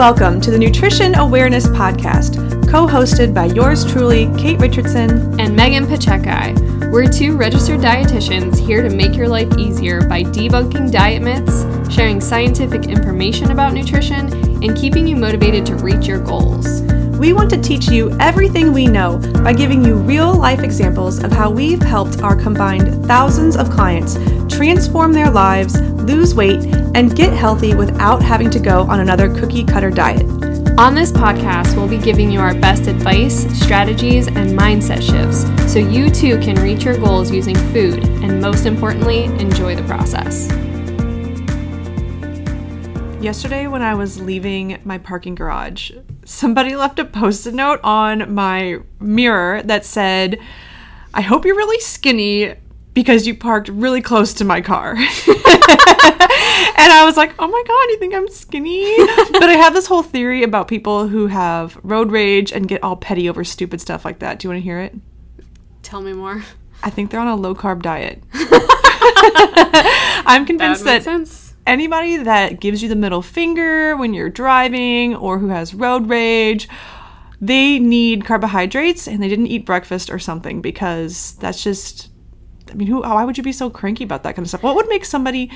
Welcome to the Nutrition Awareness Podcast, co-hosted by yours truly, Kate Richardson and Megan Pacheco. We're two registered dietitians here to make your life easier by debunking diet myths, sharing scientific information about nutrition, and keeping you motivated to reach your goals. We want to teach you everything we know by giving you real-life examples of how we've helped our combined thousands of clients transform their lives, lose weight, and get healthy without having to go on another cookie-cutter diet. On this podcast, we'll be giving you our best advice, strategies, and mindset shifts so you too can reach your goals using food and, most importantly, enjoy the process. Yesterday when I was leaving my parking garage, somebody left a post-it note on my mirror that said, "I hope you're really skinny because you parked really close to my car." And I was like, oh my God, you think I'm skinny? But I have this whole theory about people who have road rage and get all petty over stupid stuff like that. Do you want to hear it? Tell me more. I think they're on a low-carb diet. I'm convinced that anybody that gives you the middle finger when you're driving or who has road rage, they need carbohydrates and they didn't eat breakfast or something, because that's just, I mean, why would you be so cranky about that kind of stuff? What would make somebody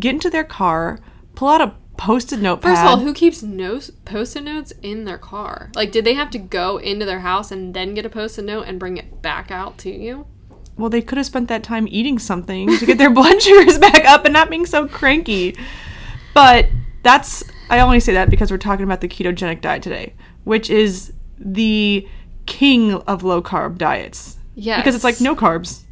get into their car, pull out a Post-it notepad? First of all, who keeps Post-it notes in their car? Like, did they have to go into their house and then get a Post-it note and bring it back out to you? Well, they could have spent that time eating something to get their blood sugars back up and not being so cranky. But I only say that because we're talking about the ketogenic diet today, which is the king of low-carb diets. Yes. Because it's like no carbs.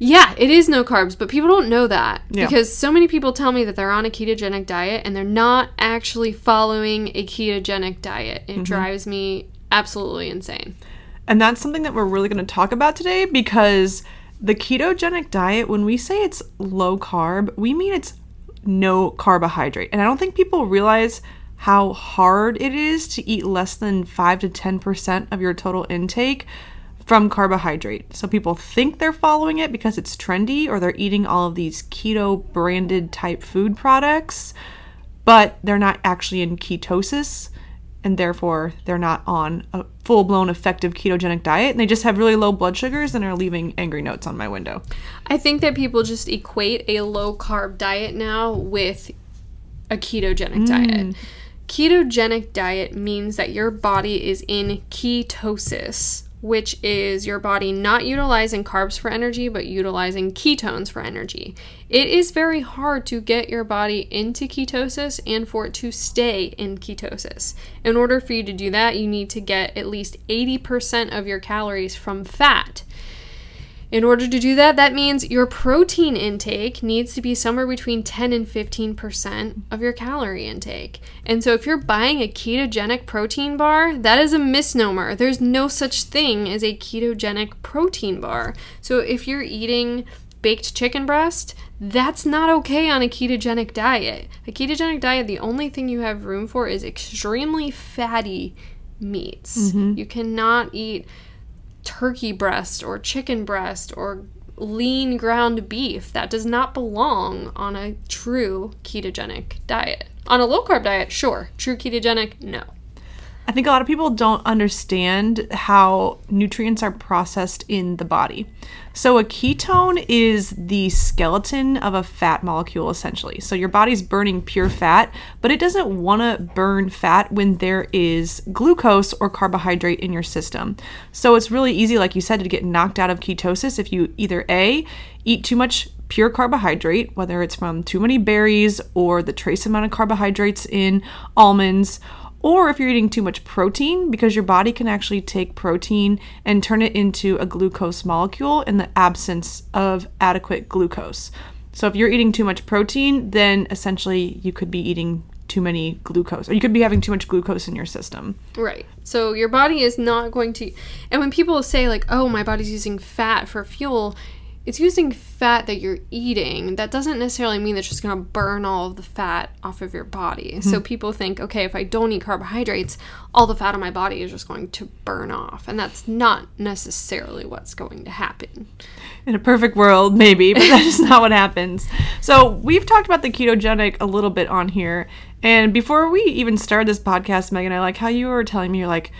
Yeah, it is no carbs, but people don't know that. Yeah. Because so many people tell me that they're on a ketogenic diet and they're not actually following a ketogenic diet. It drives me absolutely insane. And that's something that we're really going to talk about today, because the ketogenic diet, when we say it's low carb, we mean it's no carbohydrate. And I don't think people realize how hard it is to eat less than 5 to 10% of your total intake from carbohydrate. So people think they're following it because it's trendy or they're eating all of these keto branded type food products, but they're not actually in ketosis. And therefore, they're not on a full-blown effective ketogenic diet, and they just have really low blood sugars and are leaving angry notes on my window. I think that people just equate a low-carb diet now with a ketogenic diet. Ketogenic diet means that your body is in ketosis, which is your body not utilizing carbs for energy, but utilizing ketones for energy. It is very hard to get your body into ketosis and for it to stay in ketosis. In order for you to do that, you need to get at least 80% of your calories from fat. In order to do that, that means your protein intake needs to be somewhere between 10 and 15% of your calorie intake. And so if you're buying a ketogenic protein bar, that is a misnomer. There's no such thing as a ketogenic protein bar. So if you're eating baked chicken breast, that's not okay on a ketogenic diet. A ketogenic diet, the only thing you have room for is extremely fatty meats. You cannot eat turkey breast or chicken breast or lean ground beef. That does not belong on a true ketogenic diet. On a low-carb diet, sure. True ketogenic, no. I think a lot of people don't understand how nutrients are processed in the body. So a ketone is the skeleton of a fat molecule, essentially. So your body's burning pure fat, but it doesn't want to burn fat when there is glucose or carbohydrate in your system. So it's really easy, like you said, to get knocked out of ketosis if you either A, eat too much pure carbohydrate, whether it's from too many berries or the trace amount of carbohydrates in almonds, or if you're eating too much protein, because your body can actually take protein and turn it into a glucose molecule in the absence of adequate glucose. So if you're eating too much protein, then essentially you could be eating too many glucose, or you could be having too much glucose in your system. Right. So your body is not going to, and when people say like, oh, my body's using fat for fuel, it's using fat that you're eating. That doesn't necessarily mean that's just going to burn all of the fat off of your body. Mm-hmm. So people think, okay, if I don't eat carbohydrates, all the fat on my body is just going to burn off. And that's not necessarily what's going to happen. In a perfect world, maybe, but that is not what happens. So we've talked about the ketogenic a little bit on here. And before we even started this podcast, Megan, I like how you were telling me, you're like,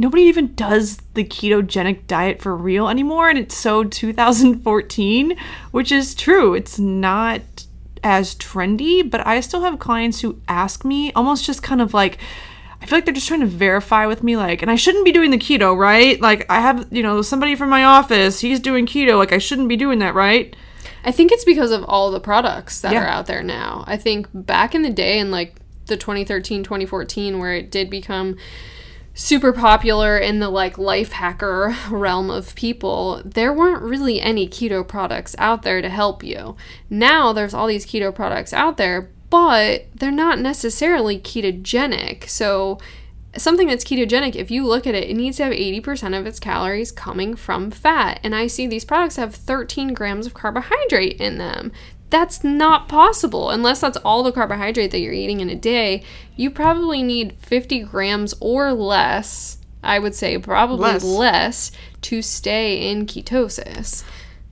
nobody even does the ketogenic diet for real anymore, and it's so 2014, which is true. It's not as trendy, but I still have clients who ask me, almost just kind of like, I feel like they're just trying to verify with me, like, and I shouldn't be doing the keto, right? Like, I have, you know, somebody from my office, he's doing keto, like, I shouldn't be doing that, right? I think it's because of all the products that are out there now. I think back in the day, in like the 2013, 2014, where it did become super popular in the like life hacker realm of people, there weren't really any keto products out there to help you. Now there's all these keto products out there, but they're not necessarily ketogenic. So something that's ketogenic, if you look at it, it needs to have 80% of its calories coming from fat. And I see these products have 13 grams of carbohydrate in them. That's not possible unless that's all the carbohydrate that you're eating in a day. You probably need 50 grams or less, I would say probably less, to stay in ketosis.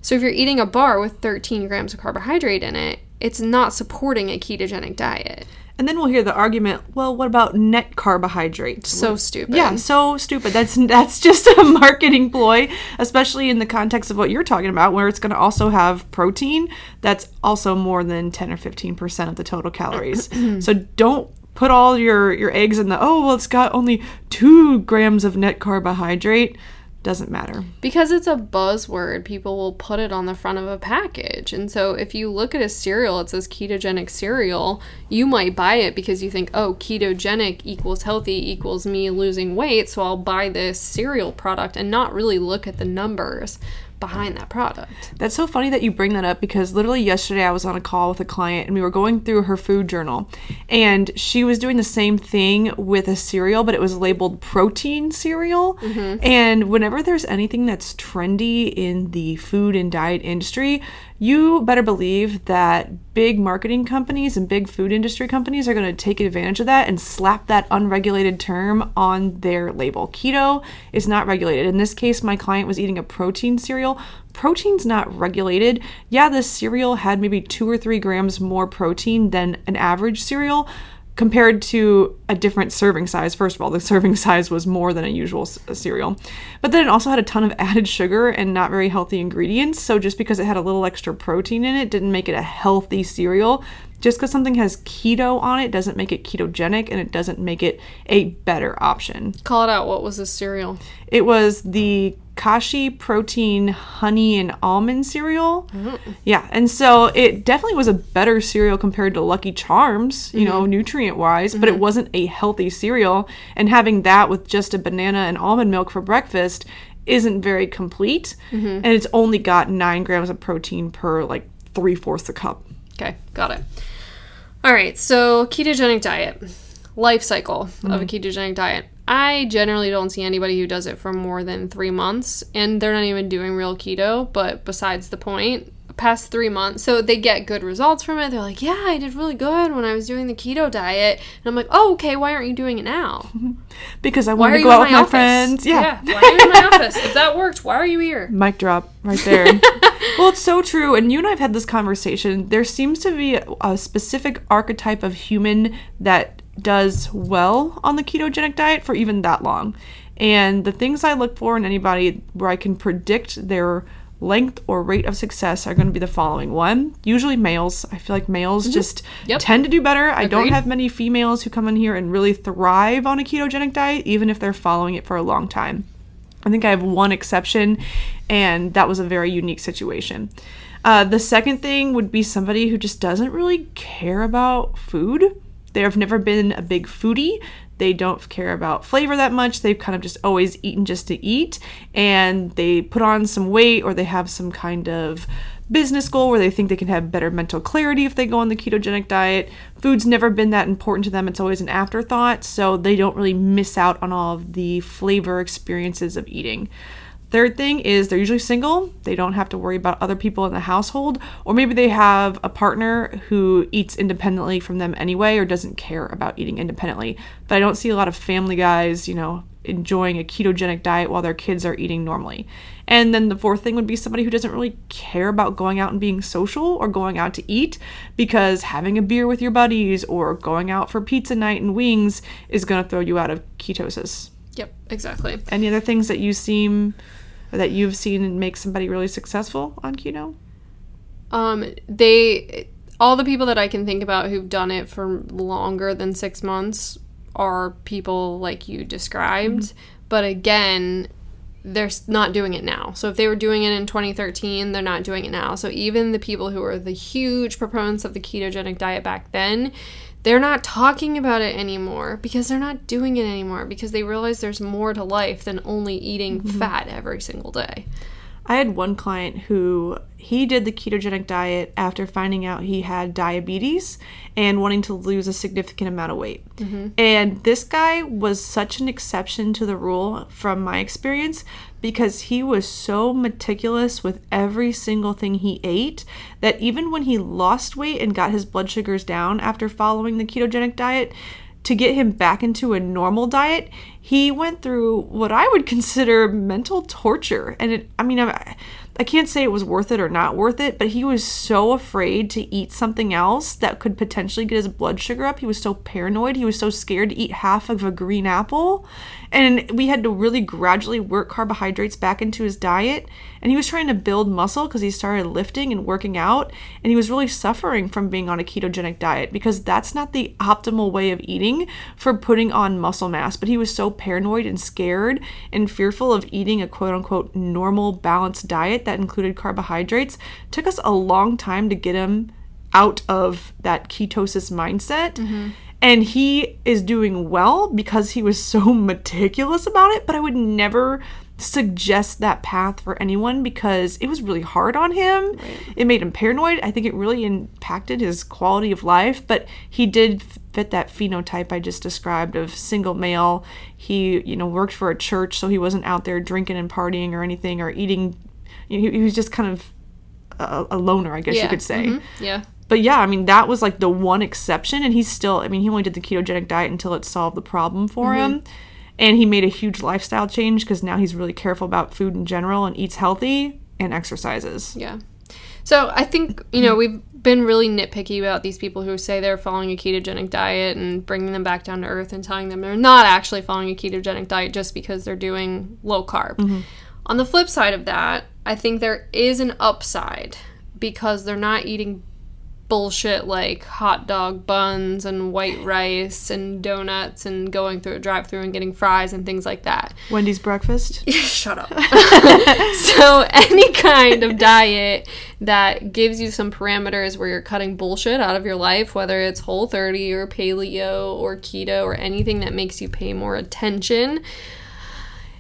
So if you're eating a bar with 13 grams of carbohydrate in it, it's not supporting a ketogenic diet. And then we'll hear the argument, well, what about net carbohydrates? So stupid. Yeah, so stupid. That's just a marketing ploy, especially in the context of what you're talking about, where it's going to also have protein that's also more than 10 or 15% of the total calories. So don't put all your eggs in the, oh, well, it's got only 2 grams of net carbohydrate. Doesn't matter. Because it's a buzzword, people will put it on the front of a package. And so if you look at a cereal, it says ketogenic cereal, you might buy it because you think, oh, ketogenic equals healthy equals me losing weight, so I'll buy this cereal product and not really look at the numbers behind that product. That's so funny that you bring that up, because literally yesterday I was on a call with a client and we were going through her food journal, and she was doing the same thing with a cereal, but it was labeled protein cereal. Mm-hmm. And whenever there's anything that's trendy in the food and diet industry, you better believe that big marketing companies and big food industry companies are going to take advantage of that and slap that unregulated term on their label. Keto is not regulated. In this case, my client was eating a protein cereal. Protein's not regulated. Yeah, this cereal had maybe 2 or 3 grams more protein than an average cereal, compared to a different serving size. First of all, the serving size was more than a usual cereal. But then it also had a ton of added sugar and not very healthy ingredients. So just because it had a little extra protein in it didn't make it a healthy cereal. Just because something has keto on it doesn't make it ketogenic, and it doesn't make it a better option. Call it out. What was the cereal? It was the Kashi protein honey and almond cereal. Mm-hmm. Yeah. And so it definitely was a better cereal compared to Lucky Charms, you know, nutrient wise, but it wasn't a healthy cereal. And having that with just a banana and almond milk for breakfast isn't very complete. And it's only got 9 grams of protein per like 3/4 a cup. Okay. Got it. All right. So ketogenic diet, life cycle of a ketogenic diet. I generally don't see anybody who does it for more than 3 months, and they're not even doing real keto, but besides the point, past 3 months. So they get good results from it. They're like, yeah, I did really good when I was doing the keto diet. And I'm like, oh, okay, why aren't you doing it now? Because I want to go out with my friends. Yeah, why are you in my office? If that worked, why are you here? Mic drop right there. Well, it's so true. And you and I have had this conversation. There seems to be a specific archetype of human that does well on the ketogenic diet for even that long. And the things I look for in anybody where I can predict their length or rate of success are going to be the following. One, usually males. I feel like males just tend to do better. Agreed. I don't have many females who come in here and really thrive on a ketogenic diet, even if they're following it for a long time. I think I have one exception, and that was a very unique situation. The second thing would be somebody who just doesn't really care about food. They've never been a big foodie. They don't care about flavor that much. They've kind of just always eaten just to eat. And they put on some weight, or they have some kind of business goal where they think they can have better mental clarity if they go on the ketogenic diet. Food's never been that important to them. It's always an afterthought. So they don't really miss out on all of the flavor experiences of eating. Third thing is they're usually single. They don't have to worry about other people in the household, or maybe they have a partner who eats independently from them anyway, or doesn't care about eating independently. But I don't see a lot of family guys, you know, enjoying a ketogenic diet while their kids are eating normally. And then the fourth thing would be somebody who doesn't really care about going out and being social or going out to eat, because having a beer with your buddies or going out for pizza night and wings is going to throw you out of ketosis. Yep, exactly. Any other things that you seem, or that you've seen make somebody really successful on keto? All the people that I can think about who've done it for longer than 6 months are people like you described. Mm-hmm. But again, they're not doing it now. So if they were doing it in 2013, they're not doing it now. So even the people who were the huge proponents of the ketogenic diet back then, they're not talking about it anymore because they're not doing it anymore, because they realize there's more to life than only eating mm-hmm. fat every single day. I had one client who, he did the ketogenic diet after finding out he had diabetes and wanting to lose a significant amount of weight. Mm-hmm. And this guy was such an exception to the rule from my experience, because he was so meticulous with every single thing he ate that even when he lost weight and got his blood sugars down after following the ketogenic diet, to get him back into a normal diet, he went through what I would consider mental torture. And I can't say it was worth it or not worth it, but he was so afraid to eat something else that could potentially get his blood sugar up. He was so paranoid. He was so scared to eat half of a green apple. And we had to really gradually work carbohydrates back into his diet. And he was trying to build muscle because he started lifting and working out. And he was really suffering from being on a ketogenic diet, because that's not the optimal way of eating for putting on muscle mass. But he was so paranoid and scared and fearful of eating a quote unquote normal balanced diet that included carbohydrates. It took us a long time to get him out of that ketosis mindset. Mm-hmm. And he is doing well because he was so meticulous about it, but I would never suggest that path for anyone because it was really hard on him. Right. It made him paranoid. I think it really impacted his quality of life, but he did fit that phenotype I just described of single male. He, worked for a church, so he wasn't out there drinking and partying or anything or eating. He was just kind of a loner, I guess you could say. Mm-hmm. Yeah. But yeah, that was like the one exception, and he's still, he only did the ketogenic diet until it solved the problem for mm-hmm. him. And he made a huge lifestyle change because now he's really careful about food in general and eats healthy and exercises. Yeah. So I think, we've been really nitpicky about these people who say they're following a ketogenic diet and bringing them back down to earth and telling them they're not actually following a ketogenic diet just because they're doing low carb. Mm-hmm. On the flip side of that, I think there is an upside because they're not eating bullshit like hot dog buns and white rice and donuts and going through a drive-thru and getting fries and things like that. Wendy's breakfast? Shut up. So any kind of diet that gives you some parameters where you're cutting bullshit out of your life, whether it's Whole30 or Paleo or keto or anything that makes you pay more attention,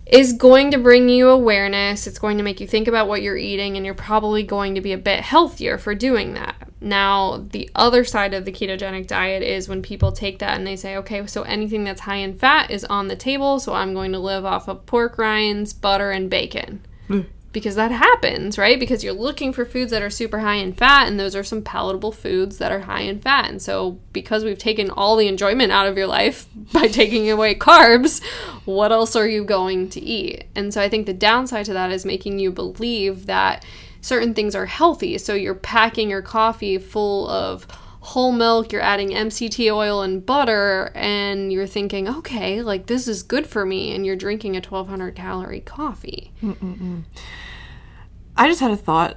is going to bring you awareness. It's going to make you think about what you're eating, and you're probably going to be a bit healthier for doing that. Now, the other side of the ketogenic diet is when people take that and they say, okay, so anything that's high in fat is on the table, so I'm going to live off of pork rinds, butter, and bacon. Mm. Because that happens, right? Because you're looking for foods that are super high in fat, and those are some palatable foods that are high in fat. And so because we've taken all the enjoyment out of your life by taking away carbs, what else are you going to eat? And so I think the downside to that is making you believe that certain things are healthy. So you're packing your coffee full of whole milk, you're adding MCT oil and butter, and you're thinking, okay, like this is good for me, and you're drinking a 1,200 calorie coffee. Mm-mm-mm. I just had a thought.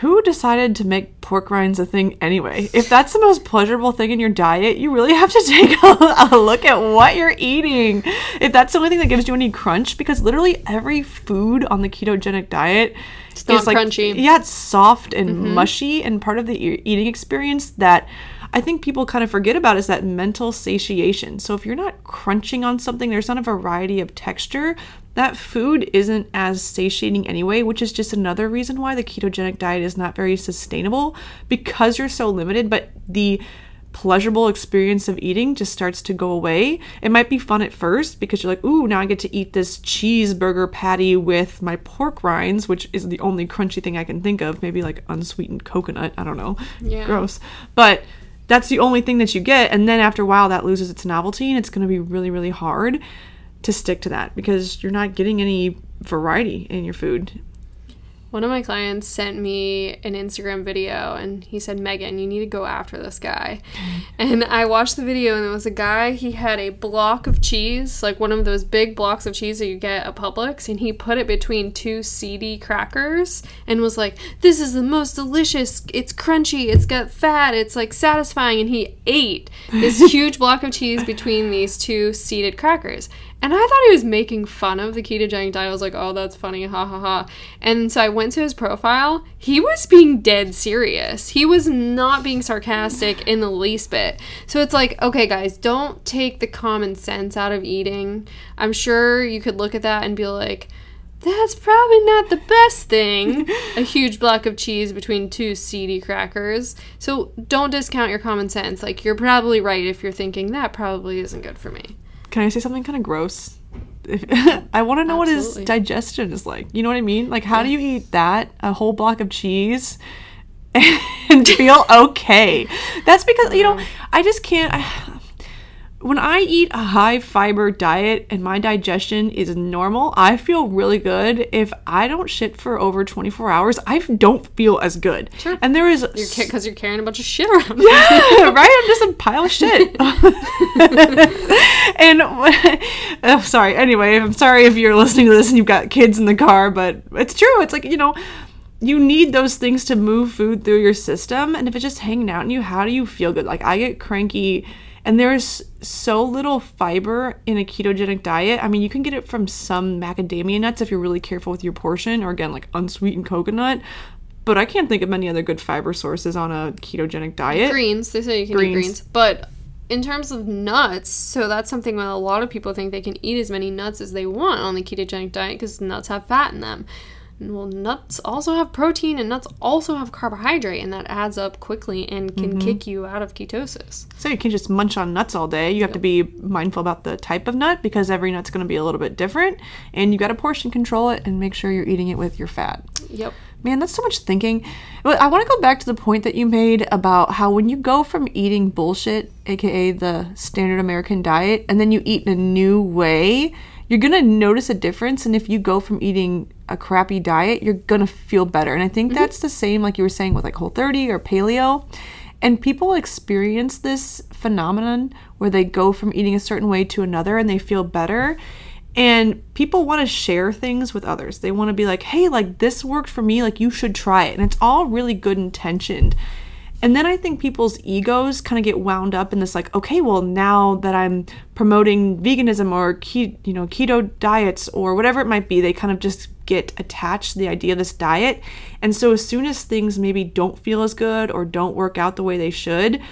Who decided to make pork rinds a thing anyway? If that's the most pleasurable thing in your diet, you really have to take a look at what you're eating. If that's the only thing that gives you any crunch, because literally every food on the ketogenic diet is like crunchy. Yeah, it's soft and mm-hmm. mushy, and part of the eating experience that I think people kind of forget about is that mental satiation. So if you're not crunching on something, there's not a variety of texture, that food isn't as satiating anyway, which is just another reason why the ketogenic diet is not very sustainable, because you're so limited. But the pleasurable experience of eating just starts to go away. It might be fun at first because you're like, ooh, now I get to eat this cheeseburger patty with my pork rinds, which is the only crunchy thing I can think of. Maybe like unsweetened coconut. I don't know. Yeah. Gross. But that's the only thing that you get. And then after a while, that loses its novelty, and it's going to be really, really hard to stick to that because you're not getting any variety in your food. One of my clients sent me an Instagram video, and he said, Megan, you need to go after this guy. And I watched the video, and there was a guy, he had a block of cheese, like one of those big blocks of cheese that you get at Publix, and he put it between two seedy crackers and was like, this is the most delicious, it's crunchy, it's got fat, it's like satisfying, and he ate this huge block of cheese between these two seeded crackers. And I thought he was making fun of the ketogenic diet. I was like, oh, that's funny, ha, ha, ha. And so I went to his profile. He was being dead serious. He was not being sarcastic in the least bit. So it's like, okay, guys, don't take the common sense out of eating. I'm sure you could look at that and be like, that's probably not the best thing, a huge block of cheese between two seedy crackers. So don't discount your common sense. Like, you're probably right if you're thinking, that probably isn't good for me. Can I say something kind of gross? I want to know Absolutely. What his digestion is like. You know what I mean? Like, how do you eat that, a whole block of cheese, and feel okay? That's because, you know, I just can't. When I eat a high-fiber diet and my digestion is normal, I feel really good. If I don't shit for over 24 hours, I don't feel as good. Sure. And there is... Because you're carrying a bunch of shit around. Yeah, right? I'm just a pile of shit. And... I'm sorry. Anyway, I'm sorry if you're listening to this and you've got kids in the car, but it's true. It's like, you know... You need those things to move food through your system. And if it's just hanging out in you, how do you feel good? Like, I get cranky, and there's so little fiber in a ketogenic diet. I mean, you can get it from some macadamia nuts if you're really careful with your portion, or again, like unsweetened coconut. But I can't think of many other good fiber sources on a ketogenic diet. Greens. They say you can eat greens. But in terms of nuts, so that's something that a lot of people think they can eat as many nuts as they want on the ketogenic diet because nuts have fat in them. Well, nuts also have protein, and nuts also have carbohydrate, and that adds up quickly and can kick you out of ketosis. So you can't just munch on nuts all day. You have to be mindful about the type of nut because every nut's going to be a little bit different, and you got to portion control it and make sure you're eating it with your fat. Yep. Man, that's so much thinking. But I want to go back to the point that you made about how when you go from eating bullshit, aka the standard American diet, and then you eat in a new way, you're going to notice a difference. And if you go from eating a crappy diet, you're going to feel better. And I think that's the same, like you were saying, with like Whole30 or Paleo. And people experience this phenomenon where they go from eating a certain way to another and they feel better. And people want to share things with others. They want to be like, hey, like this worked for me, like you should try it. And it's all really good intentioned. And then I think people's egos kind of get wound up in this, like, okay, well, now that I'm promoting veganism or keto diets or whatever it might be, they kind of just get attached to the idea of this diet. And so as soon as things maybe don't feel as good or don't work out the way they should,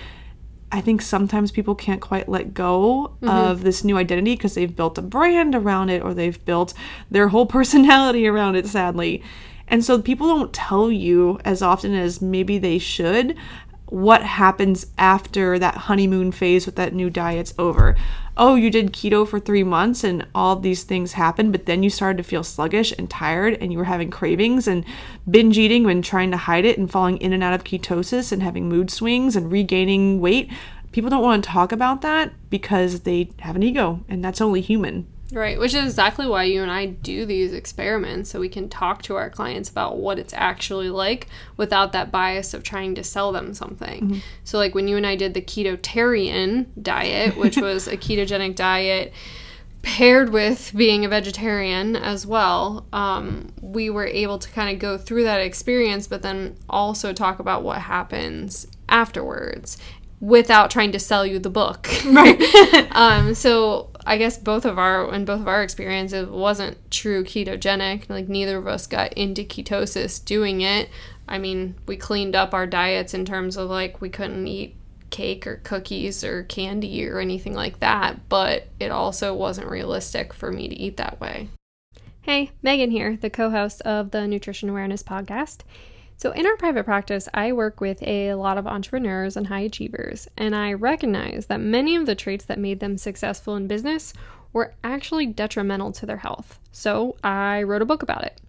I think sometimes people can't quite let go of this new identity because they've built a brand around it or they've built their whole personality around it, sadly. And so people don't tell you as often as maybe they should what happens after that honeymoon phase with that new diet's over. Oh, you did keto for 3 months and all these things happened, but then you started to feel sluggish and tired and you were having cravings and binge eating and trying to hide it and falling in and out of ketosis and having mood swings and regaining weight. People don't want to talk about that because they have an ego, and that's only human. Right, which is exactly why you and I do these experiments, so we can talk to our clients about what it's actually like without that bias of trying to sell them something. So like when you and I did the ketotarian diet, which was a ketogenic diet paired with being a vegetarian as well, we were able to kind of go through that experience, but then also talk about what happens afterwards without trying to sell you the book. Right. So I guess both of our experiences wasn't true ketogenic. Like, neither of us got into ketosis doing it. I mean, we cleaned up our diets in terms of, like, we couldn't eat cake or cookies or candy or anything like that, but it also wasn't realistic for me to eat that way. Hey, Megan here, the co-host of the Nutrition Awareness Podcast. So in our private practice, I work with a lot of entrepreneurs and high achievers, and I recognize that many of the traits that made them successful in business were actually detrimental to their health. So I wrote a book about it.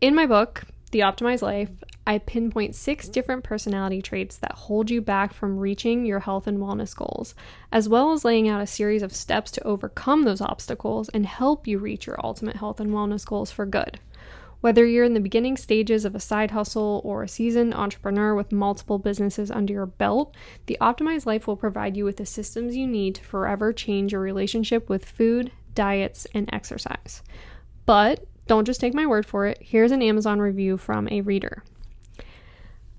In my book, The Optimized Life, I pinpoint 6 different personality traits that hold you back from reaching your health and wellness goals, as well as laying out a series of steps to overcome those obstacles and help you reach your ultimate health and wellness goals for good. Whether you're in the beginning stages of a side hustle or a seasoned entrepreneur with multiple businesses under your belt, The Optimized Life will provide you with the systems you need to forever change your relationship with food, diets, and exercise. But don't just take my word for it. Here's an Amazon review from a reader.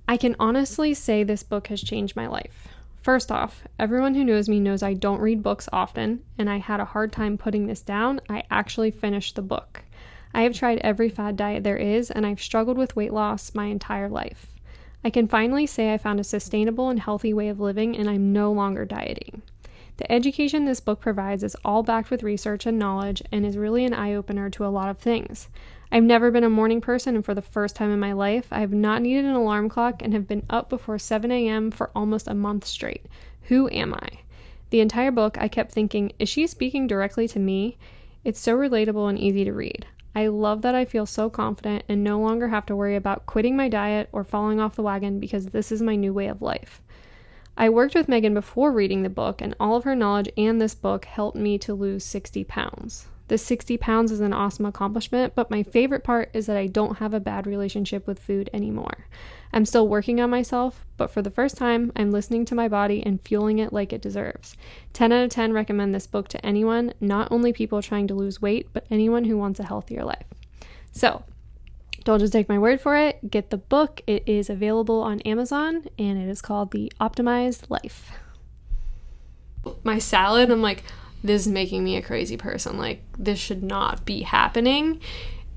I can honestly say this book has changed my life. First off, everyone who knows me knows I don't read books often, and I had a hard time putting this down. I actually finished the book. I have tried every fad diet there is, and I've struggled with weight loss my entire life. I can finally say I found a sustainable and healthy way of living, and I'm no longer dieting. The education this book provides is all backed with research and knowledge, and is really an eye-opener to a lot of things. I've never been a morning person, and for the first time in my life, I have not needed an alarm clock and have been up before 7 a.m. for almost a month straight. Who am I? The entire book, I kept thinking, is she speaking directly to me? It's so relatable and easy to read. I love that I feel so confident and no longer have to worry about quitting my diet or falling off the wagon because this is my new way of life. I worked with Megan before reading the book, and all of her knowledge and this book helped me to lose 60 pounds. The 60 pounds is an awesome accomplishment, but my favorite part is that I don't have a bad relationship with food anymore. I'm still working on myself, but for the first time, I'm listening to my body and fueling it like it deserves. 10 out of 10 recommend this book to anyone, not only people trying to lose weight, but anyone who wants a healthier life. So, don't just take my word for it. Get the book. It is available on Amazon, and it is called The Optimized Life. My salad, I'm like, this is making me a crazy person. Like, this should not be happening.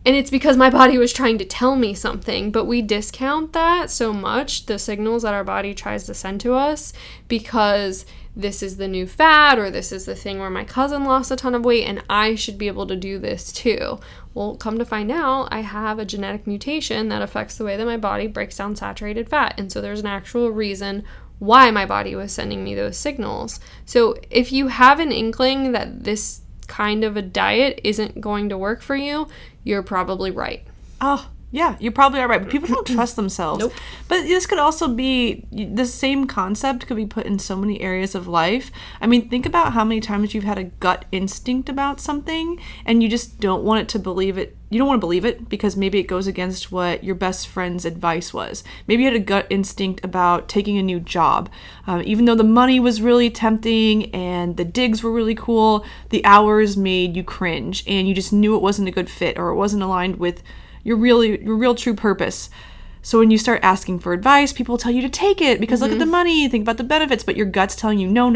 And it's because my body was trying to tell me something, but we discount that so much, the signals that our body tries to send to us, because this is the new fad, or this is the thing where my cousin lost a ton of weight and I should be able to do this too. Well, come to find out, I have a genetic mutation that affects the way that my body breaks down saturated fat. And so there's an actual reason why my body was sending me those signals. So if you have an inkling that this kind of a diet isn't going to work for you, you're probably right. Oh, yeah, you probably are right. But people don't trust themselves. Nope. But this could also be, the same concept could be put in so many areas of life. I mean, think about how many times you've had a gut instinct about something and you just don't want it to believe it. You don't want to believe it because maybe it goes against what your best friend's advice was. Maybe you had a gut instinct about taking a new job. Even though the money was really tempting and the digs were really cool, the hours made you cringe and you just knew it wasn't a good fit or it wasn't aligned with your real true purpose. So when you start asking for advice, people tell you to take it because look at the money, think about the benefits, but your gut's telling you no.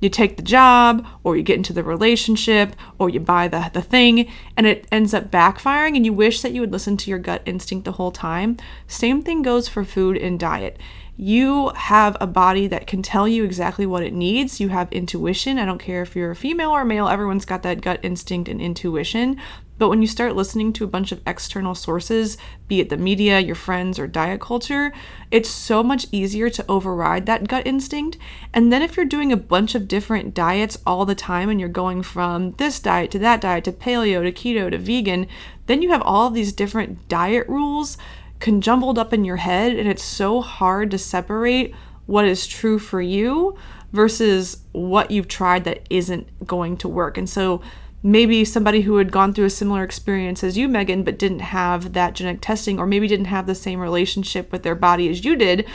You take the job, or you get into the relationship, or you buy the thing, and it ends up backfiring, and you wish that you would listen to your gut instinct the whole time. Same thing goes for food and diet. You have a body that can tell you exactly what it needs. You have intuition. I don't care if you're a female or male, everyone's got that gut instinct and intuition. But when you start listening to a bunch of external sources, be it the media, your friends, or diet culture, it's so much easier to override that gut instinct. And then if you're doing a bunch of different diets all the time and you're going from this diet to that diet to paleo to keto to vegan, then you have all these different diet rules conjumbled up in your head, and it's so hard to separate what is true for you versus what you've tried that isn't going to work. And so maybe somebody who had gone through a similar experience as you, Megan, but didn't have that genetic testing, or maybe didn't have the same relationship with their body as you did,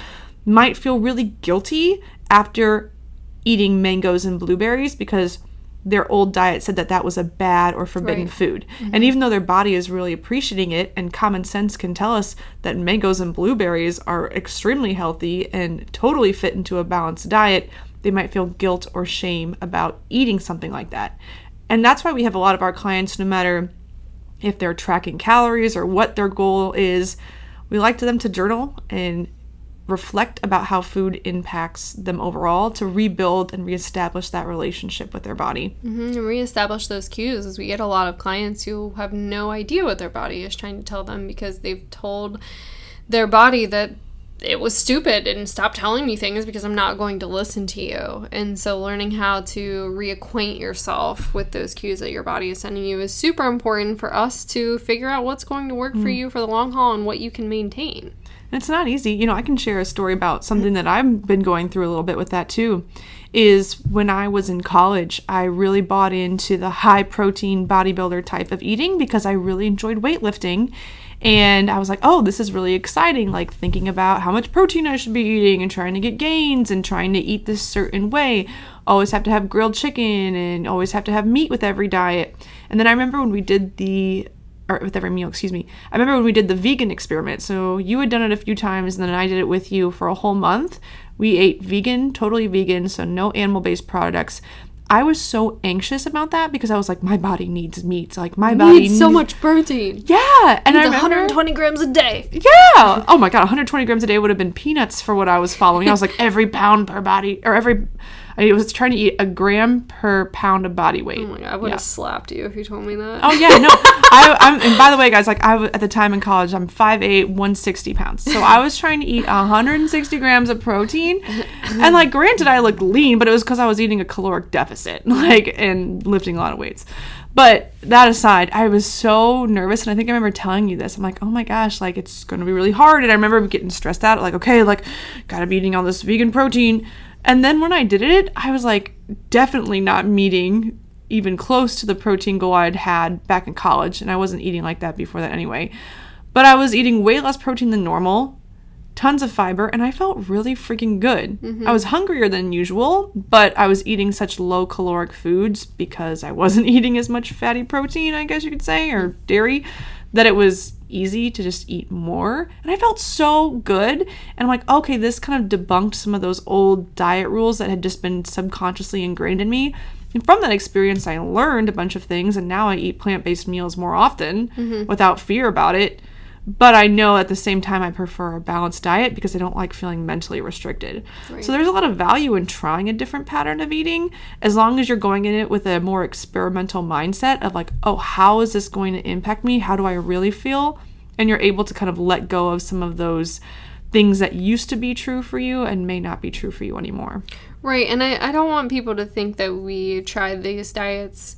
might feel really guilty after eating mangoes and blueberries because their old diet said that that was a bad or forbidden food. Mm-hmm. And even though their body is really appreciating it, and common sense can tell us that mangoes and blueberries are extremely healthy and totally fit into a balanced diet, they might feel guilt or shame about eating something like that. And that's why we have a lot of our clients, no matter if they're tracking calories or what their goal is, we like them to journal and reflect about how food impacts them overall to rebuild and reestablish that relationship with their body. Mm-hmm. And reestablish those cues, as we get a lot of clients who have no idea what their body is trying to tell them because they've told their body that it was stupid and stop telling me things because I'm not going to listen to you. And so learning how to reacquaint yourself with those cues that your body is sending you is super important for us to figure out what's going to work for you for the long haul and what you can maintain. And it's not easy. You know, I can share a story about something that I've been going through a little bit with that too, is when I was in college, I really bought into the high protein bodybuilder type of eating because I really enjoyed weightlifting. And I was like, oh, this is really exciting, like thinking about how much protein I should be eating and trying to get gains and trying to eat this certain way. Always have to have grilled chicken and always have to have meat with every diet. And then I remember when we did the vegan experiment. So you had done it a few times and then I did it with you for a whole month. We ate vegan, totally vegan, so no animal-based products. I was so anxious about that because I was like, my body needs meat. Like, my body needs so much protein. Yeah. And I remember 120 grams a day. Yeah. Oh my God. 120 grams a day would have been peanuts for what I was following. I was like, every pound per body, or I was trying to eat a gram per pound of body weight. Oh my God. I would have slapped you if you told me that. Oh yeah. No. And by the way, guys, like at the time in college, I'm 5'8", 160 pounds. So I was trying to eat 160 grams of protein. And like, granted, I looked lean, but it was because I was eating a caloric deficit. And lifting a lot of weights. But that aside, I was so nervous, and I think I remember telling you this. I'm like, oh my gosh, like it's going to be really hard. And I remember getting stressed out, like, okay, like gotta be eating all this vegan protein. And then when I did it, I was like, definitely not meeting even close to the protein goal I'd had back in college, and I wasn't eating like that before that anyway. But I was eating way less protein than normal, tons of fiber, and I felt really freaking good. Mm-hmm. I was hungrier than usual, but I was eating such low caloric foods because I wasn't eating as much fatty protein, I guess you could say, or dairy, that it was easy to just eat more. And I felt so good. And I'm like, okay, this kind of debunked some of those old diet rules that had just been subconsciously ingrained in me. And from that experience, I learned a bunch of things, and now I eat plant-based meals more often without fear about it. But I know at the same time I prefer a balanced diet because I don't like feeling mentally restricted. Right. So there's a lot of value in trying a different pattern of eating as long as you're going in it with a more experimental mindset of like, oh, how is this going to impact me? How do I really feel? And you're able to kind of let go of some of those things that used to be true for you and may not be true for you anymore. Right. And I don't want people to think that we try these diets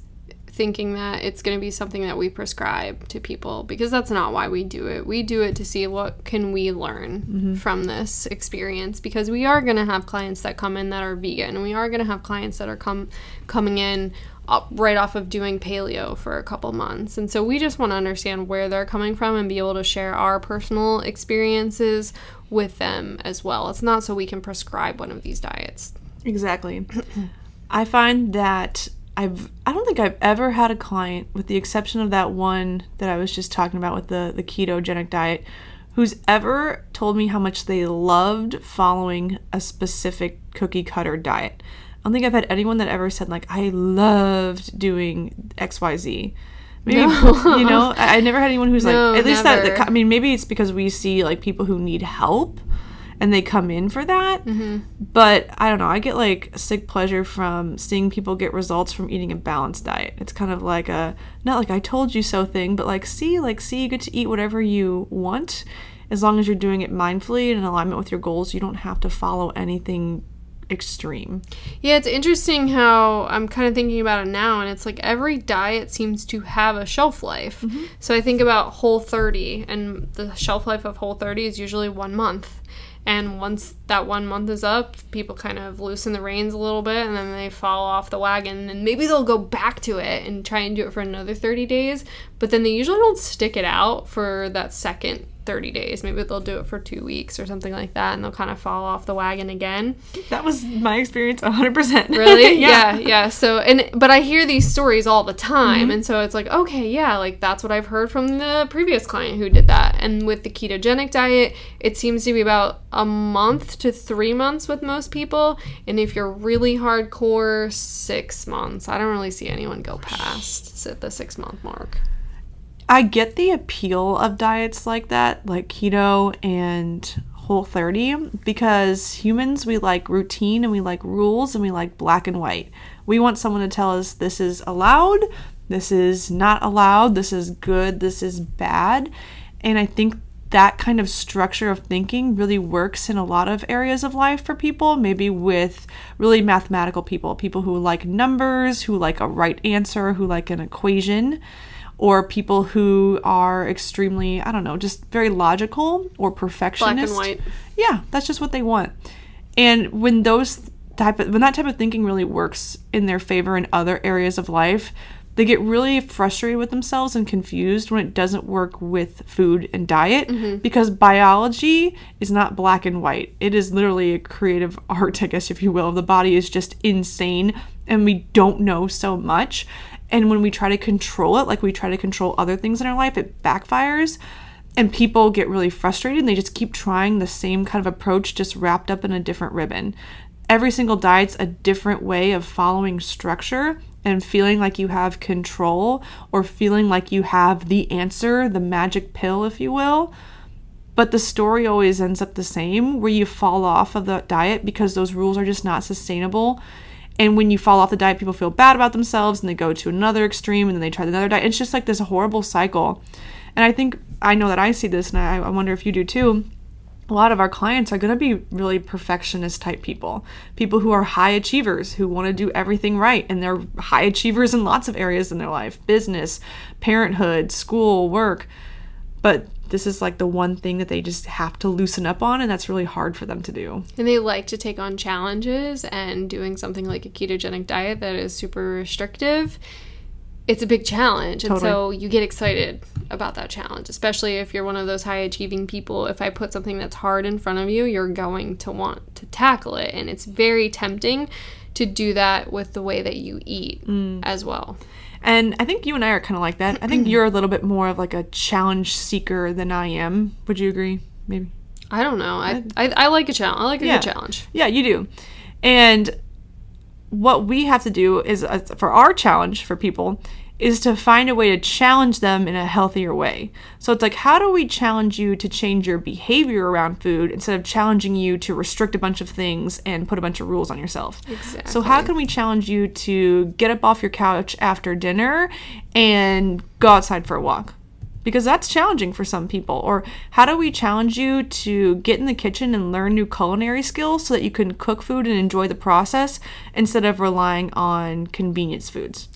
thinking that it's going to be something that we prescribe to people, because that's not why we do it. We do it to see what can we learn from this experience, because we are going to have clients that come in that are vegan, and we are going to have clients that are coming in right off of doing paleo for a couple months. And so we just want to understand where they're coming from and be able to share our personal experiences with them as well. It's not so we can prescribe one of these diets. Exactly. I find that I don't think I've ever had a client, with the exception of that one that I was just talking about with the ketogenic diet, who's ever told me how much they loved following a specific cookie cutter diet. I don't think I've had anyone that ever said, like, I loved doing XYZ. Maybe, no. You know, I never had anyone who's like, at least never. I mean, maybe it's because we see like people who need help and they come in for that. Mm-hmm. But I don't know. I get like sick pleasure from seeing people get results from eating a balanced diet. It's kind of like a, not like I told you so thing, but like, see, you get to eat whatever you want as long as you're doing it mindfully and in alignment with your goals. You don't have to follow anything extreme. Yeah, it's interesting how I'm kind of thinking about it now, and it's like every diet seems to have a shelf life. Mm-hmm. So I think about Whole30, and the shelf life of Whole30 is usually 1 month. And once that 1 month is up, people kind of loosen the reins a little bit, and then they fall off the wagon, and maybe they'll go back to it and try and do it for another 30 days, but then they usually don't stick it out for that second 30 days. Maybe they'll do it for 2 weeks or something like that, and they'll kind of fall off the wagon again. That was my experience 100%. Really? Yeah. So, but I hear these stories all the time, and so it's like, okay, yeah, like that's what I've heard from the previous client who did that. And with the ketogenic diet, it seems to be about a month to 3 months with most people, and if you're really hardcore, 6 months. I don't really see anyone go past the 6-month mark. I get the appeal of diets like that, like keto and Whole30, because humans, we like routine and we like rules and we like black and white. We want someone to tell us this is allowed, this is not allowed, this is good, this is bad. And I think that kind of structure of thinking really works in a lot of areas of life for people, maybe with really mathematical people, people who like numbers, who like a right answer, who like an equation, or people who are extremely, I don't know, just very logical or perfectionist. Black and white. Yeah, that's just what they want. And when that type of thinking really works in their favor in other areas of life, they get really frustrated with themselves and confused when it doesn't work with food and diet, mm-hmm. because biology is not black and white. It is literally a creative art, I guess, if you will. The body is just insane, and we don't know so much. And when we try to control it, like we try to control other things in our life, it backfires, and people get really frustrated, and they just keep trying the same kind of approach, just wrapped up in a different ribbon. Every single diet's a different way of following structure and feeling like you have control or feeling like you have the answer, the magic pill, if you will. But the story always ends up the same, where you fall off of the diet because those rules are just not sustainable. And when you fall off the diet, people feel bad about themselves, and they go to another extreme, and then they try another diet. It's just like this horrible cycle. And I think, I know that I see this, and I wonder if you do too. A lot of our clients are going to be really perfectionist type people who are high achievers, who want to do everything right. And they're high achievers in lots of areas in their life, business, parenthood, school, work. But this is like the one thing that they just have to loosen up on, and that's really hard for them to do. And they like to take on challenges, and doing something like a ketogenic diet that is super restrictive, it's a big challenge. Totally. And so you get excited about that challenge, especially if you're one of those high achieving people. If I put something that's hard in front of you, you're going to want to tackle it. And it's very tempting to do that with the way that you eat as well. And I think you and I are kind of like that. I think you're a little bit more of like a challenge seeker than I am. Would you agree? Maybe. I don't know. I like a challenge. I like a good challenge. Yeah, you do. And what we have to do is, for our challenge for people, is to find a way to challenge them in a healthier way. So it's like, how do we challenge you to change your behavior around food instead of challenging you to restrict a bunch of things and put a bunch of rules on yourself? Exactly. So how can we challenge you to get up off your couch after dinner and go outside for a walk? Because that's challenging for some people. Or how do we challenge you to get in the kitchen and learn new culinary skills so that you can cook food and enjoy the process instead of relying on convenience foods?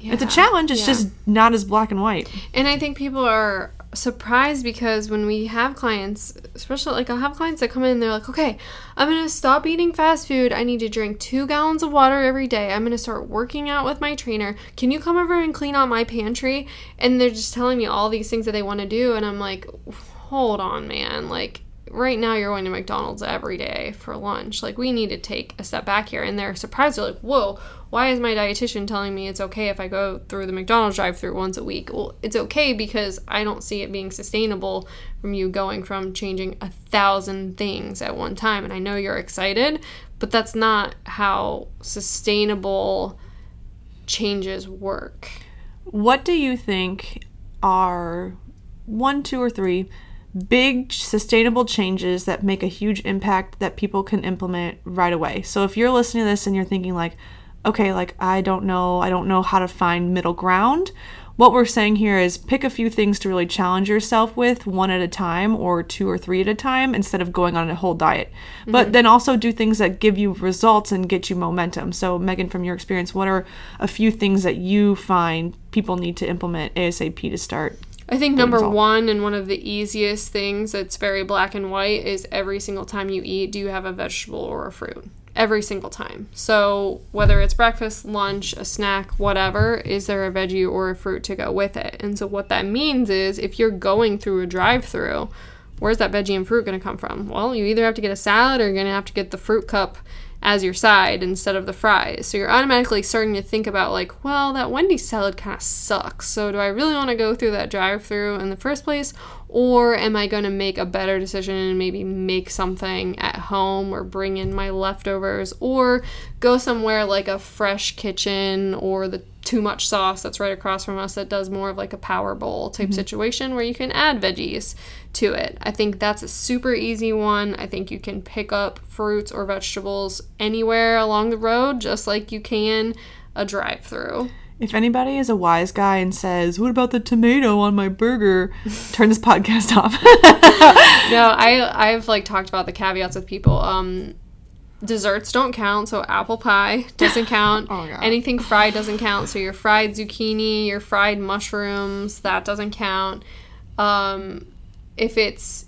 Yeah. It's a challenge. It's just not as black and white. And I think people are surprised, because when we have clients, especially, like, I'll have clients that come in and they're like, okay, I'm going to stop eating fast food. I need to drink 2 gallons of water every day. I'm going to start working out with my trainer. Can you come over and clean out my pantry? And they're just telling me all these things that they want to do. And I'm like, hold on, man. Like, right now you're going to McDonald's every day for lunch. Like, we need to take a step back here. And they're surprised. They're like, whoa, why is my dietitian telling me it's okay if I go through the McDonald's drive-thru once a week? Well, it's okay, because I don't see it being sustainable from you going from changing 1,000 things at one time. And I know you're excited, but that's not how sustainable changes work. What do you think are 1, 2, or 3 big sustainable changes that make a huge impact that people can implement right away? So if you're listening to this and you're thinking like, okay, like, I don't know how to find middle ground, what we're saying here is pick a few things to really challenge yourself with, one at a time or 2 or 3 at a time, instead of going on a whole diet. Mm-hmm. But then also do things that give you results and get you momentum. So Megan, from your experience, what are a few things that you find people need to implement ASAP to start? I think number one, and one of the easiest things that's very black and white, is every single time you eat, do you have a vegetable or a fruit? Every single time. So whether it's breakfast, lunch, a snack, whatever, is there a veggie or a fruit to go with it? And so what that means is, if you're going through a drive-thru, where's that veggie and fruit going to come from? Well, you either have to get a salad, or you're going to have to get the fruit cup as your side instead of the fries. So you're automatically starting to think about, like, well, that Wendy's salad kind of sucks. So do I really want to go through that drive-thru in the first place? Or am I going to make a better decision and maybe make something at home, or bring in my leftovers, or go somewhere like a Fresh Kitchen or the Too Much Sauce that's right across from us, that does more of like a power bowl type mm-hmm. situation where you can add veggies to it. I think that's a super easy one. I think you can pick up fruits or vegetables anywhere along the road, just like you can a drive-through. If anybody is a wise guy and says, what about the tomato on my burger? Turn this podcast off. No, I've like talked about the caveats with people. Desserts don't count, so apple pie doesn't count. Oh, God. Anything fried doesn't count, so your fried zucchini, your fried mushrooms, that doesn't count. If it's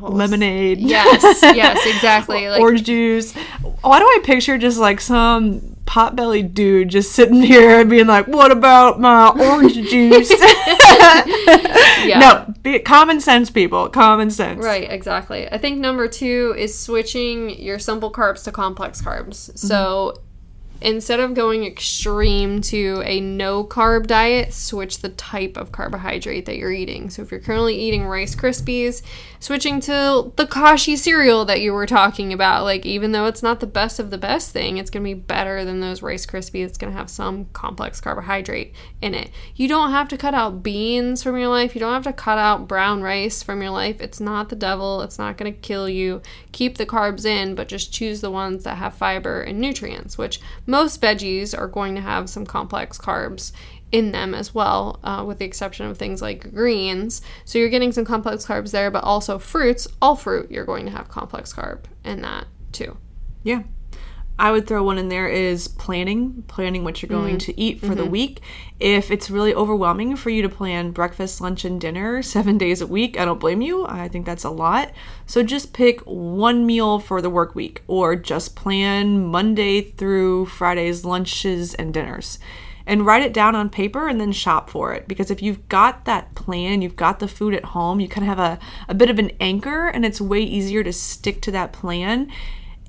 lemonade. Yes, exactly. Like, orange juice. Why do I picture just like some pot-bellied dude just sitting here and being like, what about my orange juice? Yeah. No, common sense, people. Common sense. Right, exactly. I think number 2 is switching your simple carbs to complex carbs. Mm-hmm. So instead of going extreme to a no-carb diet, switch the type of carbohydrate that you're eating. So if you're currently eating Rice Krispies, switching to the Kashi cereal that you were talking about. Like, even though it's not the best of the best thing, it's going to be better than those Rice Krispies. It's going to have some complex carbohydrate in it. You don't have to cut out beans from your life. You don't have to cut out brown rice from your life. It's not the devil. It's not going to kill you. Keep the carbs in, but just choose the ones that have fiber and nutrients, which most veggies are going to have some complex carbs in them as well, with the exception of things like greens. So you're getting some complex carbs there, but also fruits. All fruit, you're going to have complex carb in that too. Yeah. I would throw one in there is planning what you're going to eat for the week. If it's really overwhelming for you to plan breakfast, lunch, and dinner 7 days a week, I don't blame you. I think that's a lot. So just pick one meal for the work week, or just plan Monday through Friday's lunches and dinners. And write it down on paper and then shop for it. Because if you've got that plan, you've got the food at home, you kind of have a bit of an anchor, and it's way easier to stick to that plan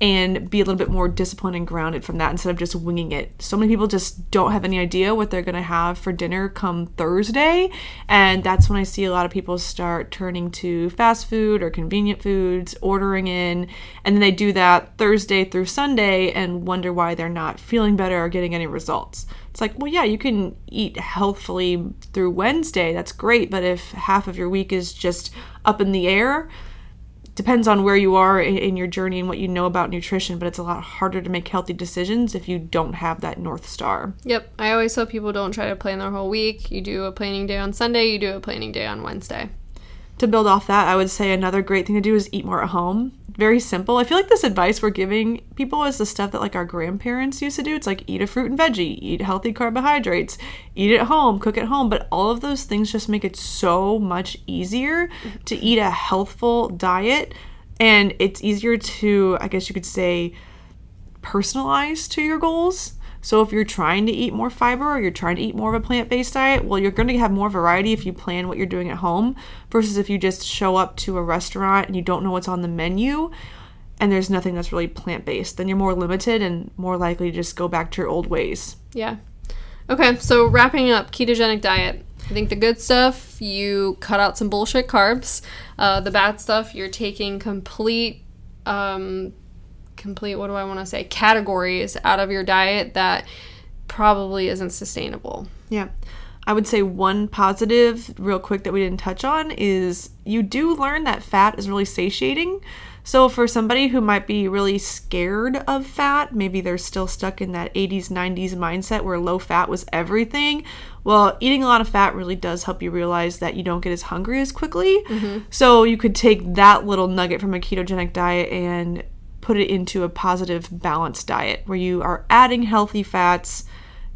and be a little bit more disciplined and grounded from that instead of just winging it. So many people just don't have any idea what they're going to have for dinner come Thursday, and that's when I see a lot of people start turning to fast food or convenient foods, ordering in, and then they do that Thursday through Sunday and wonder why they're not feeling better or getting any results. It's like, well, yeah, you can eat healthfully through Wednesday. That's great, but if half of your week is just up in the air, depends on where you are in your journey and what you know about nutrition, but it's a lot harder to make healthy decisions if you don't have that North Star. Yep. I always tell people don't try to plan their whole week. You do a planning day on Sunday, you do a planning day on Wednesday. To build off that, I would say another great thing to do is eat more at home. Very simple. I feel like this advice we're giving people is the stuff that like our grandparents used to do. It's like eat a fruit and veggie, eat healthy carbohydrates, eat at home, cook at home. But all of those things just make it so much easier to eat a healthful diet. And it's easier to, I guess you could say, personalize to your goals. So if you're trying to eat more fiber or you're trying to eat more of a plant-based diet, well, you're going to have more variety if you plan what you're doing at home versus if you just show up to a restaurant and you don't know what's on the menu and there's nothing that's really plant-based. Then you're more limited and more likely to just go back to your old ways. Yeah. Okay, so wrapping up, ketogenic diet. I think the good stuff, you cut out some bullshit carbs. The bad stuff, you're taking complete categories out of your diet that probably isn't sustainable. Yeah. I would say one positive real quick that we didn't touch on is you do learn that fat is really satiating. So for somebody who might be really scared of fat, maybe they're still stuck in that 80s, 90s mindset where low fat was everything. Well, eating a lot of fat really does help you realize that you don't get as hungry as quickly. Mm-hmm. So you could take that little nugget from a ketogenic diet and put it into a positive, balanced diet where you are adding healthy fats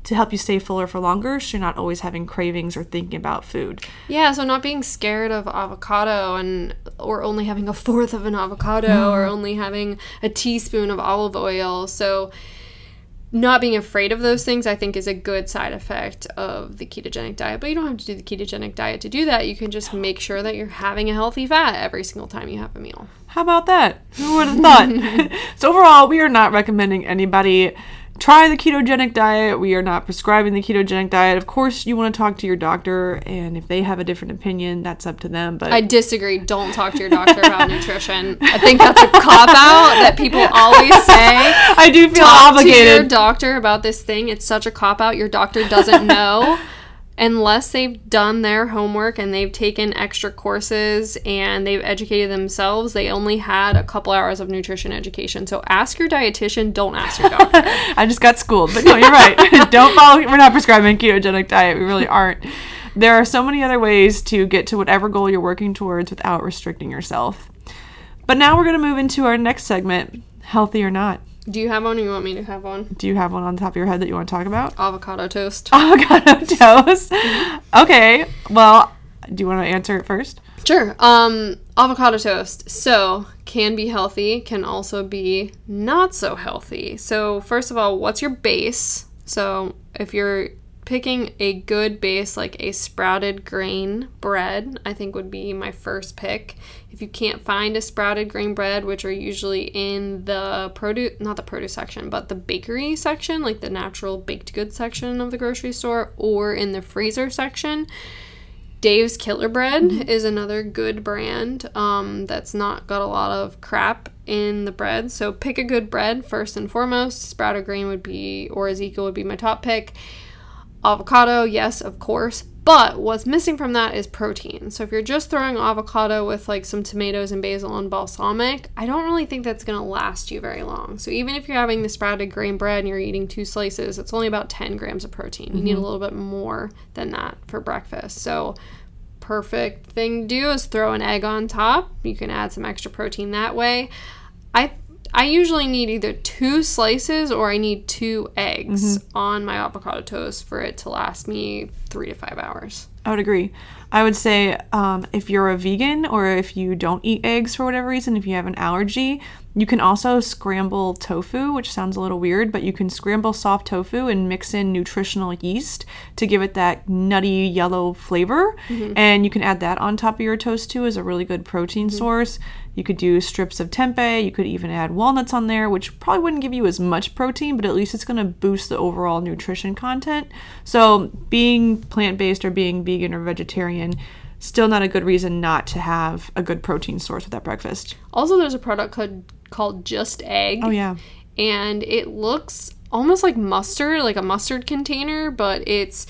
to help you stay fuller for longer so you're not always having cravings or thinking about food. Yeah, so not being scared of avocado or only having a fourth of an avocado or only having a teaspoon of olive oil. So not being afraid of those things, I think, is a good side effect of the ketogenic diet. But you don't have to do the ketogenic diet to do that. You can just make sure that you're having a healthy fat every single time you have a meal. How about that? Who would have thought? So overall, we are not recommending anybody try the ketogenic diet. We are not prescribing the ketogenic diet. Of course, you want to talk to your doctor, and if they have a different opinion, that's up to them. But I disagree. Don't talk to your doctor about nutrition. I think that's a cop-out that people always say. I do feel obligated. Talk to your doctor about this thing. It's such a cop-out. Your doctor doesn't know. unless they've done their homework and they've taken extra courses and they've educated themselves, they only had a couple hours of nutrition education. So ask your dietitian, don't ask your doctor. I just got schooled, but no, you're right. Don't follow, we're not prescribing a ketogenic diet. We really aren't. There are so many other ways to get to whatever goal you're working towards without restricting yourself. But now we're going to move into our next segment, healthy or not. Do you have one or you want me to have one? Do you have one on top of your head that you want to talk about? Avocado toast. Avocado toast. Mm-hmm. Okay. Well, do you want to answer it first? Sure. Avocado toast. So, can be healthy, can also be not so healthy. So, first of all, what's your base? So, if you're picking a good base, like a sprouted grain bread, I think would be my first pick. If you can't find a sprouted grain bread, which are usually in the produce, not the produce section, but the bakery section, like the natural baked goods section of the grocery store, or in the freezer section, Dave's Killer Bread is another good brand that's not got a lot of crap in the bread. So pick a good bread first and foremost. Sprouted grain would be, or Ezekiel would be my top pick. Avocado, yes, of course, but what's missing from that is protein. So if you're just throwing avocado with like some tomatoes and basil and balsamic, I don't really think that's going to last you very long. So even if you're having the sprouted grain bread and you're eating 2 slices, it's only about 10 grams of protein. You need a little bit more than that for breakfast. So perfect thing to do is throw an egg on top. You can add some extra protein that way. I usually need either 2 slices or I need 2 eggs on my avocado toast for it to last me 3 to 5 hours. I would agree. I would say if you're a vegan or if you don't eat eggs for whatever reason, if you have an allergy, you can also scramble tofu, which sounds a little weird, but you can scramble soft tofu and mix in nutritional yeast to give it that nutty yellow flavor. And you can add that on top of your toast too as a really good protein source. You could do strips of tempeh. You could even add walnuts on there, which probably wouldn't give you as much protein, but at least it's going to boost the overall nutrition content. So being plant-based or being vegan or vegetarian, still not a good reason not to have a good protein source with that breakfast. Also, there's a product called Just Egg. Oh, yeah. And it looks almost like mustard, like a mustard container, but it's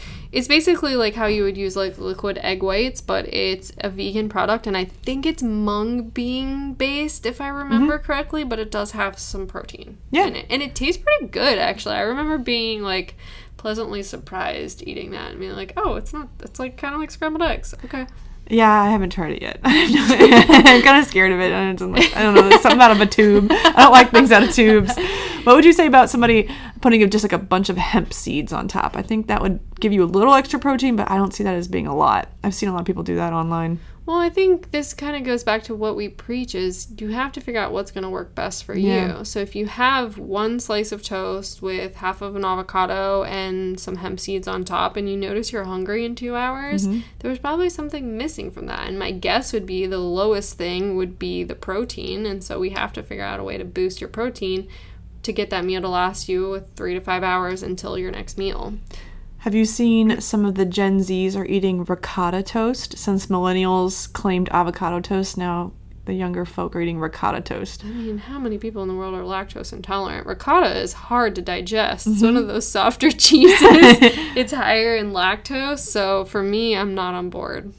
basically like how you would use like liquid egg whites, but it's a vegan product, and I think it's mung bean based, if I remember correctly, but it does have some protein in it. And it tastes pretty good, actually. I remember being like pleasantly surprised eating that and being like, oh, it's like kind of like scrambled eggs. Okay. Yeah, I haven't tried it yet. I'm kind of scared of it. I don't know, there's something out of a tube. I don't like things out of tubes. What would you say about somebody putting just like a bunch of hemp seeds on top? I think that would give you a little extra protein, but I don't see that as being a lot. I've seen a lot of people do that online. Well, I think this kind of goes back to what we preach is you have to figure out what's going to work best for you. So if you have 1 slice of toast with half of an avocado and some hemp seeds on top and you notice you're hungry in 2 hours, there's probably something missing from that. And my guess would be the lowest thing would be the protein. And so we have to figure out a way to boost your protein to get that meal to last you with 3 to 5 hours until your next meal. Have you seen some of the Gen Zs are eating ricotta toast? Since millennials claimed avocado toast, now the younger folk are eating ricotta toast. I mean, how many people in the world are lactose intolerant? Ricotta is hard to digest. It's one of those softer cheeses. It's higher in lactose, so for me, I'm not on board.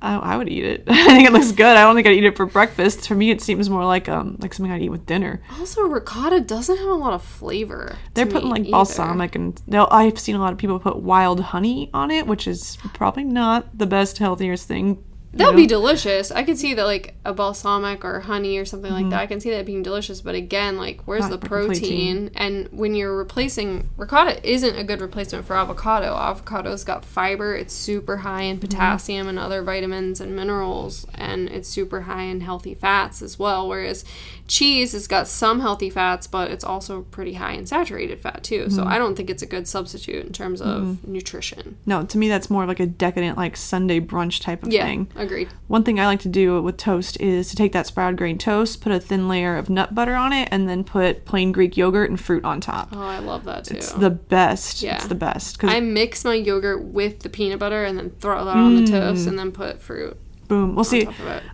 I would eat it. I think it looks good. I don't think I'd eat it for breakfast. For me, it seems more like something I'd eat with dinner. Also, ricotta doesn't have a lot of flavor. They're putting like balsamic and I've seen a lot of people put wild honey on it, which is probably not the best, healthiest thing. That would be delicious. I could see that like a balsamic or honey or something like that. I can see that being delicious. But again, like where's not the protein? And when you're replacing, ricotta isn't a good replacement for avocado. Avocado's got fiber. It's super high in potassium and other vitamins and minerals. And it's super high in healthy fats as well. Whereas cheese has got some healthy fats, but it's also pretty high in saturated fat too. So I don't think it's a good substitute in terms of nutrition. No, to me that's more of like a decadent like Sunday brunch type of thing. Agreed. One thing I like to do with toast is to take that sprouted grain toast, put a thin layer of nut butter on it, and then put plain Greek yogurt and fruit on top. Oh, I love that too. It's the best. Yeah. It's the best. 'Cause I mix my yogurt with the peanut butter and then throw that on the toast and then put fruit. Boom. Well, see,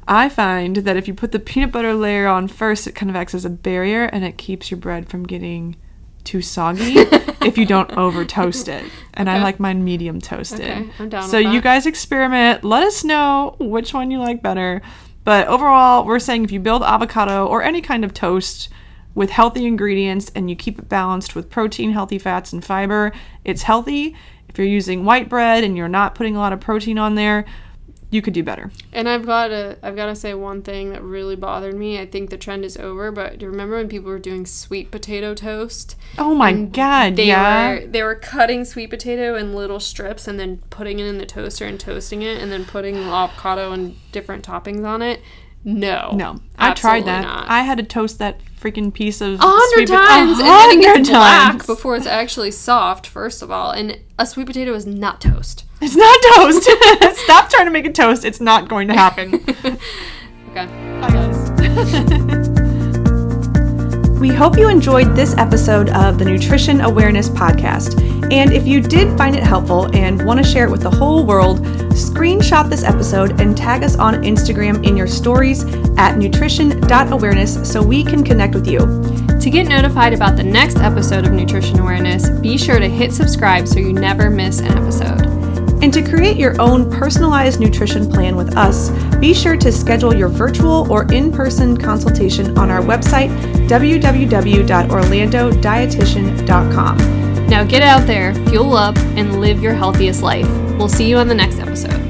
I find that if you put the peanut butter layer on first, it kind of acts as a barrier and it keeps your bread from getting too soggy if you don't over toast it. And okay. I like mine medium toasted. Okay, I'm down so with that. You guys experiment. Let us know which one you like better. But overall, we're saying if you build avocado or any kind of toast with healthy ingredients and you keep it balanced with protein, healthy fats, and fiber, it's healthy. If you're using white bread and you're not putting a lot of protein on there, you could do better. And I've got to say one thing that really bothered me. I think the trend is over, but do you remember when people were doing sweet potato toast? Oh my God, They were cutting sweet potato in little strips and then putting it in the toaster and toasting it and then putting avocado and different toppings on it. No, I tried that. Not. I had to toast that freaking piece of 100 times, and then it gets black before it's actually soft. First of all, and a sweet potato is not toast. It's not toast. Stop trying to make it toast. It's not going to happen. Okay. Bye, guys. We hope you enjoyed this episode of the Nutrition Awareness Podcast. And if you did find it helpful and want to share it with the whole world, screenshot this episode and tag us on Instagram in your stories at nutrition.awareness so we can connect with you. To get notified about the next episode of Nutrition Awareness, be sure to hit subscribe so you never miss an episode. And to create your own personalized nutrition plan with us, be sure to schedule your virtual or in-person consultation on our website, www.orlandodietitian.com. Now get out there, fuel up, and live your healthiest life. We'll see you on the next episode.